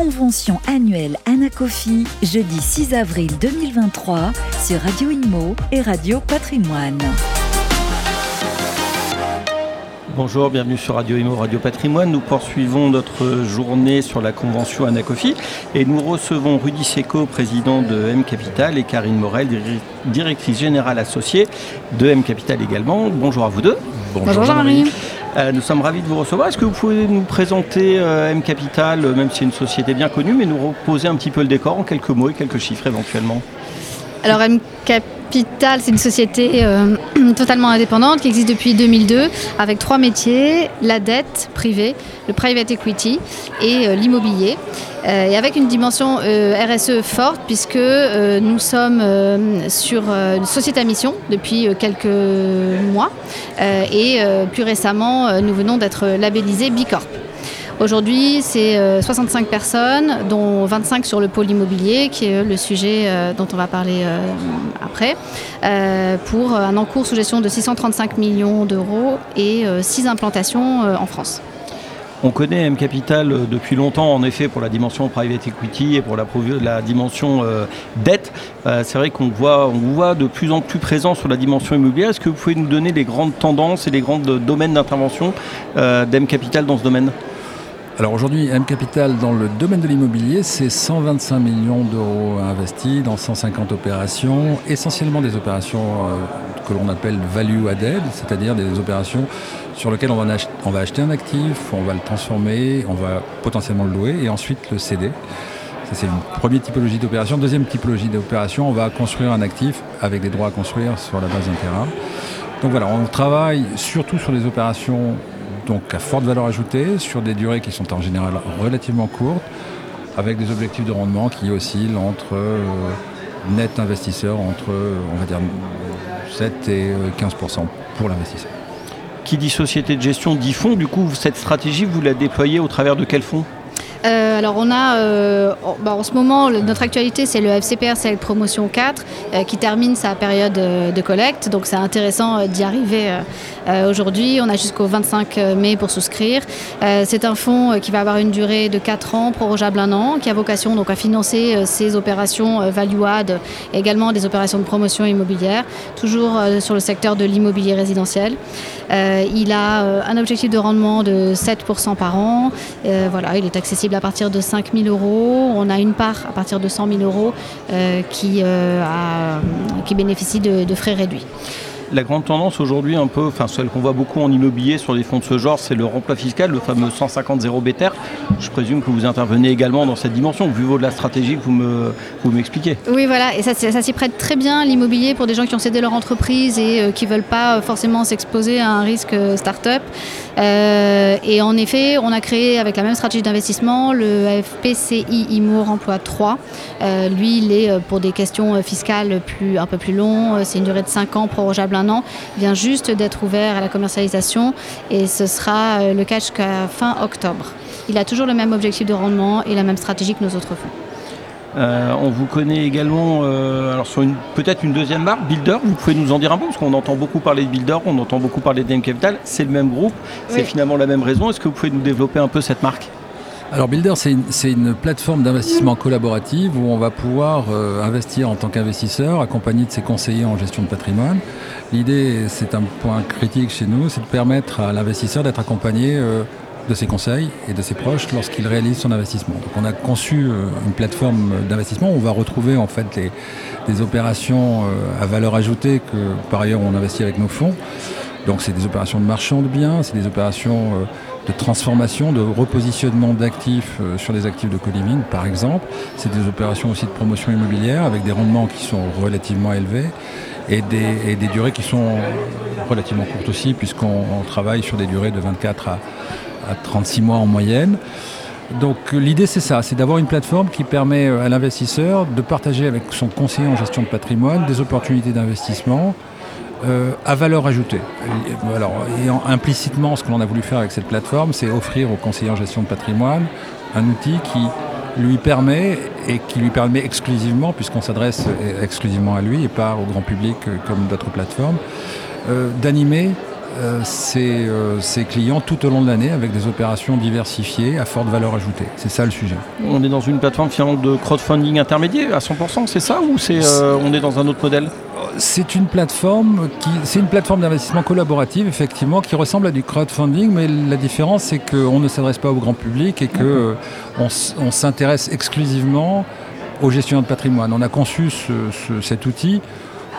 convention annuelle Anacofi, jeudi 6 avril 2023, sur Radio IMO et Radio Patrimoine. Bonjour, bienvenue sur Radio IMO, Radio Patrimoine. Nous poursuivons notre journée sur la convention Anacofi et nous recevons Rudy Secco, président de M Capital, et Karine Morel, directrice générale associée de M Capital également. Bonjour à vous deux. Bonjour Jean-Marie. Nous sommes ravis de vous recevoir. Est-ce que vous pouvez nous présenter M Capital, même si c'est une société bien connue, mais nous reposer un petit peu le décor en quelques mots et quelques chiffres éventuellement? Alors M Capital, c'est une société totalement indépendante qui existe depuis 2002 avec trois métiers, la dette privée, le private equity et l'immobilier. Et avec une dimension RSE forte puisque nous sommes sur une société à mission depuis quelques mois et plus récemment nous venons d'être labellisés B Corp. Aujourd'hui, c'est 65 personnes, dont 25 sur le pôle immobilier, qui est le sujet dont on va parler après, pour un encours sous gestion de 635 millions d'euros et 6 implantations en France. On connaît M Capital depuis longtemps, en effet, pour la dimension private equity et pour la dimension dette. C'est vrai qu'on vous voit de plus en plus présent sur la dimension immobilière. Est-ce que vous pouvez nous donner les grandes tendances et les grands domaines d'intervention d'M Capital dans ce domaine ? Alors aujourd'hui, M Capital, dans le domaine de l'immobilier, c'est 125 millions d'euros investis dans 150 opérations, essentiellement des opérations que l'on appelle value-added, c'est-à-dire des opérations sur lesquelles on va acheter un actif, on va le transformer, on va potentiellement le louer et ensuite le céder. Ça, c'est une première typologie d'opération. Deuxième typologie d'opération, on va construire un actif avec des droits à construire sur la base d'un terrain. Donc voilà, on travaille surtout sur des opérations donc à forte valeur ajoutée, sur des durées qui sont en général relativement courtes, avec des objectifs de rendement qui oscillent entre net investisseur, entre on va dire 7 et 15% pour l'investisseur. Qui dit société de gestion dit fonds, du coup cette stratégie vous la déployez au travers de quel fonds ? Alors on a, en ce moment, notre actualité c'est le FCPR, c'est la promotion 4 qui termine sa période de collecte, donc c'est intéressant d'y arriver aujourd'hui. On a jusqu'au 25 mai pour souscrire. C'est un fonds qui va avoir une durée de 4 ans, prorogeable 1 an, qui a vocation donc à financer ces opérations value-add, également des opérations de promotion immobilière, toujours sur le secteur de l'immobilier résidentiel. Il a un objectif de rendement de 7% par an, il est accessible à partir de 5 000 euros. On a une part à partir de 100 000 euros qui bénéficie de frais réduits. La grande tendance aujourd'hui, celle qu'on voit beaucoup en immobilier sur les fonds de ce genre, c'est le remploi fiscal, le fameux 150-0 BTR. Je présume que vous intervenez également dans cette dimension, vu de la stratégie que vous m'expliquez. Oui, voilà, et ça s'y prête très bien, l'immobilier, pour des gens qui ont cédé leur entreprise et qui ne veulent pas forcément s'exposer à un risque start-up. Et en effet, on a créé, avec la même stratégie d'investissement, le FPCI IMO Emploi 3. Lui, il est pour des questions fiscales un peu plus longues. C'est une durée de 5 ans, prorogeable an, vient juste d'être ouvert à la commercialisation et ce sera le cas jusqu'à fin octobre. Il a toujours le même objectif de rendement et la même stratégie que nos autres fonds. On vous connaît également sur peut-être une deuxième marque, Builder. Vous pouvez nous en dire un peu, parce qu'on entend beaucoup parler de Builder, on entend beaucoup parler d'M Capital. C'est le même groupe, c'est finalement la même raison. Est-ce que vous pouvez nous développer un peu cette marque ? Alors Builder, c'est une plateforme d'investissement collaborative où on va pouvoir investir en tant qu'investisseur, accompagné de ses conseillers en gestion de patrimoine. L'idée, c'est un point critique chez nous, c'est de permettre à l'investisseur d'être accompagné de ses conseils et de ses proches lorsqu'il réalise son investissement. Donc on a conçu une plateforme d'investissement où on va retrouver en fait des opérations à valeur ajoutée que par ailleurs on investit avec nos fonds. Donc c'est des opérations de marchand de biens, c'est des opérations de transformation, de repositionnement d'actifs sur des actifs de co-living par exemple. C'est des opérations aussi de promotion immobilière avec des rendements qui sont relativement élevés et des durées qui sont relativement courtes aussi puisqu'on travaille sur des durées de 24 à 36 mois en moyenne. Donc l'idée c'est ça, c'est d'avoir une plateforme qui permet à l'investisseur de partager avec son conseiller en gestion de patrimoine des opportunités d'investissement à valeur ajoutée. Implicitement, ce que l'on a voulu faire avec cette plateforme, c'est offrir au conseiller en gestion de patrimoine un outil qui lui permet exclusivement, puisqu'on s'adresse exclusivement à lui et pas au grand public comme d'autres plateformes, d'animer ses clients tout au long de l'année avec des opérations diversifiées à forte valeur ajoutée. C'est ça le sujet. On est dans une plateforme finalement de crowdfunding intermédiaire à 100%, c'est ça, ou on est dans un autre modèle ? C'est une plateforme d'investissement collaborative, effectivement, qui ressemble à du crowdfunding, mais la différence, c'est qu'on ne s'adresse pas au grand public et qu'on s'intéresse exclusivement aux gestionnaires de patrimoine. On a conçu cet outil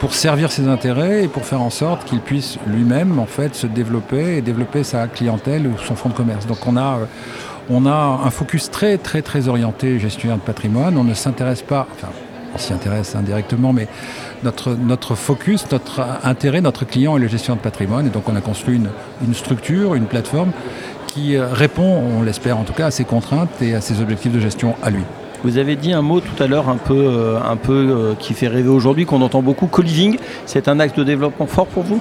pour servir ses intérêts et pour faire en sorte qu'il puisse lui-même en fait se développer et développer sa clientèle ou son fonds de commerce. Donc on a un focus très très très orienté gestionnaire de patrimoine. On ne s'intéresse pas, enfin on s'y intéresse indirectement, mais notre focus, notre intérêt, notre client est le gestionnaire de patrimoine. Et donc on a construit une structure, une plateforme qui répond, on l'espère en tout cas, à ses contraintes et à ses objectifs de gestion à lui. Vous avez dit un mot tout à l'heure un peu qui fait rêver aujourd'hui, qu'on entend beaucoup, co-living. C'est un axe de développement fort pour vous ?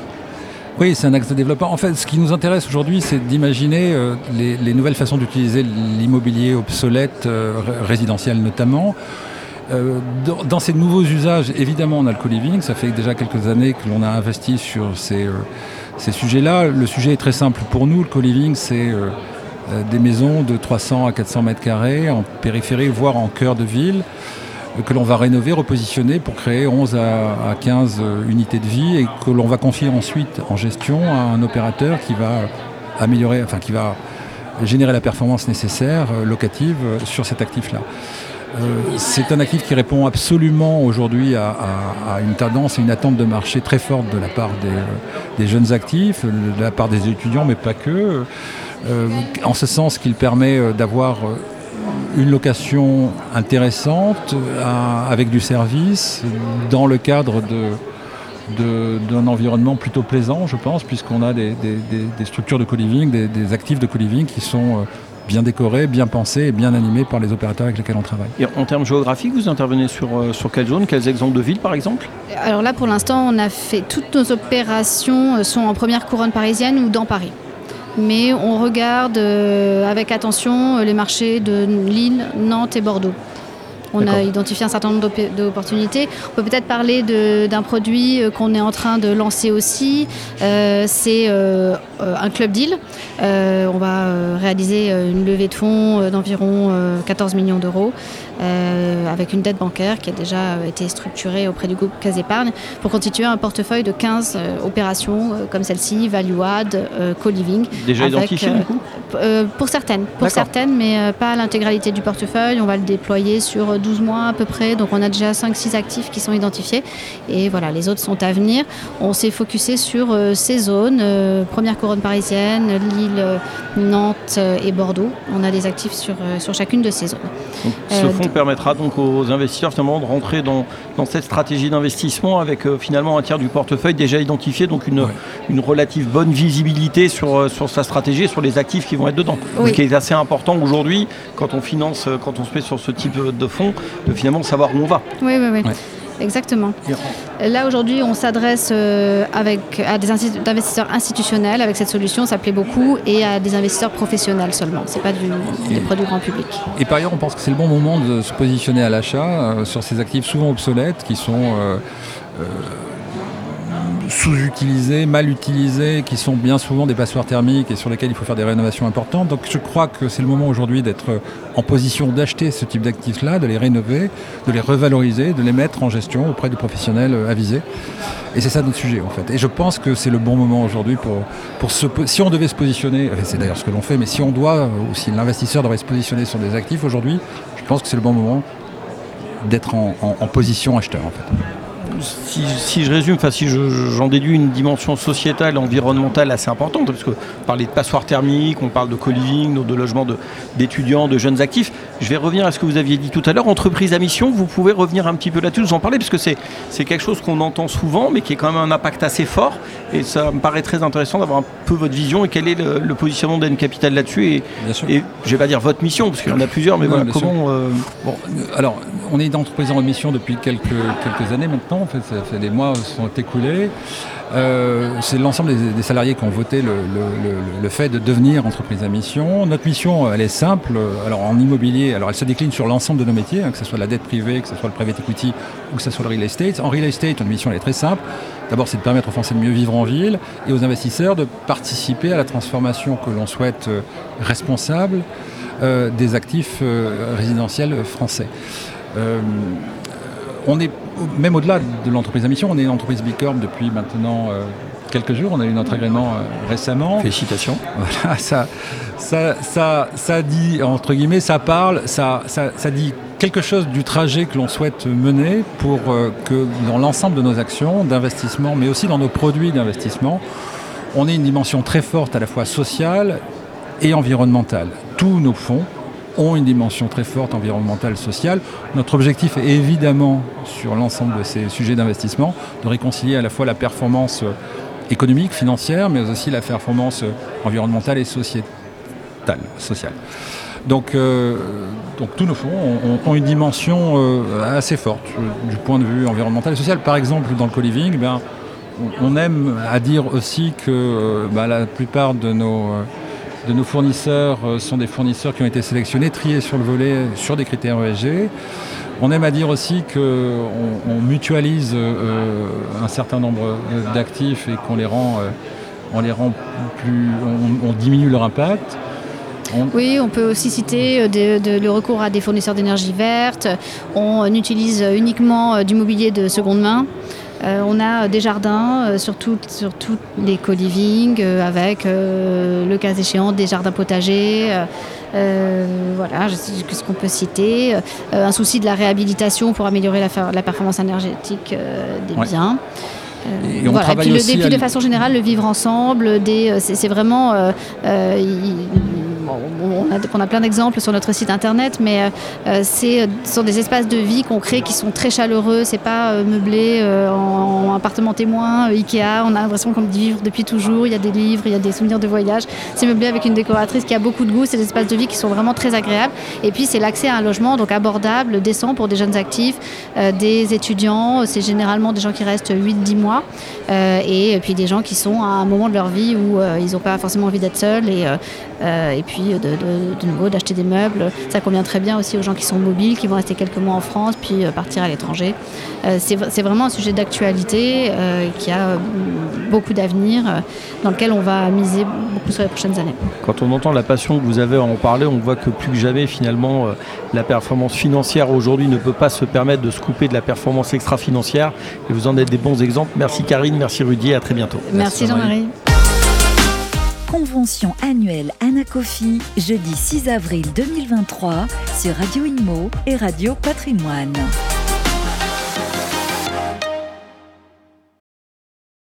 Oui, c'est un axe de développement. En fait, ce qui nous intéresse aujourd'hui, c'est d'imaginer les nouvelles façons d'utiliser l'immobilier obsolète, résidentiel notamment. Dans ces nouveaux usages, évidemment, on a le co-living. Ça fait déjà quelques années que l'on a investi sur ces sujets-là. Le sujet est très simple pour nous. Le co-living, c'est... des maisons de 300 à 400 mètres carrés en périphérie, voire en cœur de ville, que l'on va rénover, repositionner pour créer 11 à 15 unités de vie et que l'on va confier ensuite en gestion à un opérateur qui va améliorer, enfin qui va générer la performance nécessaire locative sur cet actif-là. C'est un actif qui répond absolument aujourd'hui à une tendance et une attente de marché très forte de la part des jeunes actifs, de la part des étudiants, mais pas que. En ce sens qu'il permet d'avoir une location intéressante avec du service dans le cadre d'un environnement plutôt plaisant, je pense, puisqu'on a des structures de co-living, des actifs de co-living qui sont bien décorés, bien pensés et bien animés par les opérateurs avec lesquels on travaille. Et en termes géographiques, vous intervenez sur quelle zone, quels exemples de villes par exemple ? Alors là, pour l'instant, on a fait toutes nos opérations sont en première couronne parisienne ou dans Paris. Mais on regarde avec attention les marchés de Lille, Nantes et Bordeaux. On D'accord. a identifié un certain nombre d'opportunités. On peut peut-être parler d'un produit qu'on est en train de lancer aussi. C'est un club deal. On va réaliser une levée de fonds d'environ 14 millions d'euros avec une dette bancaire qui a déjà été structurée auprès du groupe Caisse d'Epargne pour constituer un portefeuille de 15 opérations comme celle-ci, value add, co-living. Déjà identifié du coup Pour certaines, mais pas l'intégralité du portefeuille. On va le déployer sur 12 mois à peu près, donc on a déjà 5-6 actifs qui sont identifiés et voilà, les autres sont à venir. On s'est focusé sur ces zones, première couronne parisienne, Lille, Nantes et Bordeaux. On a des actifs sur chacune de ces zones. Donc, ce fonds permettra donc aux investisseurs finalement de rentrer dans cette stratégie d'investissement avec finalement un tiers du portefeuille déjà identifié, donc une relative bonne visibilité sur sa stratégie et sur les actifs qui vont être dedans. Oui. Ce qui est assez important aujourd'hui quand on finance, quand on se met sur ce type de fonds, de finalement savoir où on va. Oui. Ouais. Exactement. Là, aujourd'hui, on s'adresse à des investisseurs institutionnels avec cette solution, ça plaît beaucoup, et à des investisseurs professionnels seulement. Ce n'est pas des produits grand public. Et par ailleurs, on pense que c'est le bon moment de se positionner à l'achat sur ces actifs souvent obsolètes qui sont sous-utilisés, mal utilisés, qui sont bien souvent des passoires thermiques et sur lesquels il faut faire des rénovations importantes. Donc je crois que c'est le moment aujourd'hui d'être en position d'acheter ce type d'actifs-là, de les rénover, de les revaloriser, de les mettre en gestion auprès de professionnels avisés. Et c'est ça notre sujet en fait. Et je pense que c'est le bon moment aujourd'hui si on devait se positionner, c'est d'ailleurs ce que l'on fait, mais si l'investisseur devrait se positionner sur des actifs aujourd'hui, je pense que c'est le bon moment d'être en position acheteur en fait. Si je résume, j'en déduis une dimension sociétale, environnementale assez importante, parce que on parlait de passoires thermiques, on parle de co-living, de logements d'étudiants, de jeunes actifs. Je vais revenir à ce que vous aviez dit tout à l'heure, entreprise à mission, vous pouvez revenir un petit peu là-dessus, vous en parlez, parce que c'est quelque chose qu'on entend souvent, mais qui est quand même un impact assez fort, et ça me paraît très intéressant d'avoir un peu votre vision et quel est le positionnement d'N Capital là-dessus, et je ne vais pas dire votre mission, parce qu'il y en a plusieurs, mais voilà, comment... Alors, on est dans entreprise en mission depuis quelques années maintenant. En fait, ça fait des mois qui se sont écoulés. C'est l'ensemble des salariés qui ont voté le fait de devenir entreprise à mission. Notre mission, elle est simple. Alors en immobilier, elle se décline sur l'ensemble de nos métiers, que ce soit la dette privée, que ce soit le private equity ou que ce soit le real estate. En real estate, notre mission elle est très simple. D'abord, c'est de permettre aux Français de mieux vivre en ville et aux investisseurs de participer à la transformation que l'on souhaite responsable des actifs résidentiels français. On est, même au-delà de l'entreprise à mission, on est une entreprise B Corp depuis maintenant quelques jours. On a eu notre agrément récemment. Félicitations. Voilà, ça dit, entre guillemets, ça parle, ça dit quelque chose du trajet que l'on souhaite mener pour que dans l'ensemble de nos actions d'investissement, mais aussi dans nos produits d'investissement, on ait une dimension très forte à la fois sociale et environnementale. Tous nos fonds ont une dimension très forte environnementale, sociale. Notre objectif est évidemment, sur l'ensemble de ces sujets d'investissement, de réconcilier à la fois la performance économique, financière, mais aussi la performance environnementale et sociale. Donc tous nos fonds ont une dimension assez forte du point de vue environnemental et social. Par exemple, dans le co-living, on aime à dire aussi que la plupart de nos fournisseurs sont des fournisseurs qui ont été sélectionnés, triés sur le volet, sur des critères ESG. On aime à dire aussi qu'on mutualise un certain nombre d'actifs et qu'on les rend plus... On diminue leur impact. Oui, on peut aussi citer le recours à des fournisseurs d'énergie verte. On utilise uniquement du mobilier de seconde main. On a des jardins sur tous les co-living avec, le cas échéant, des jardins potagers. Voilà, je sais ce qu'on peut citer. Un souci de la réhabilitation pour améliorer la performance énergétique des biens. Et on travaille aussi de façon générale, le vivre ensemble, c'est vraiment... on a plein d'exemples sur notre site internet, mais ce sont des espaces de vie qu'on crée qui sont très chaleureux. C'est pas meublé en appartement témoin, Ikea. On a l'impression qu'on vit depuis toujours. Il y a des livres, il y a des souvenirs de voyage. C'est meublé avec une décoratrice qui a beaucoup de goût. C'est des espaces de vie qui sont vraiment très agréables. Et puis c'est l'accès à un logement donc abordable, décent pour des jeunes actifs, des étudiants. C'est généralement des gens qui restent 8-10 mois et puis des gens qui sont à un moment de leur vie où ils n'ont pas forcément envie d'être seuls et puis de nouveau d'acheter des meubles. Ça convient très bien aussi aux gens qui sont mobiles, qui vont rester quelques mois en France puis partir à l'étranger. C'est vraiment un sujet d'actualité qui a beaucoup d'avenir, dans lequel on va miser beaucoup sur les prochaines années. Quand on entend la passion que vous avez à en parler, on voit que plus que jamais finalement la performance financière aujourd'hui ne peut pas se permettre de se couper de la performance extra-financière, et vous en êtes des bons exemples. Merci Karine, merci Rudy, à très bientôt. Merci Jean-Marie. Convention annuelle Anacofi, jeudi 6 avril 2023 sur Radio IMO et Radio Patrimoine.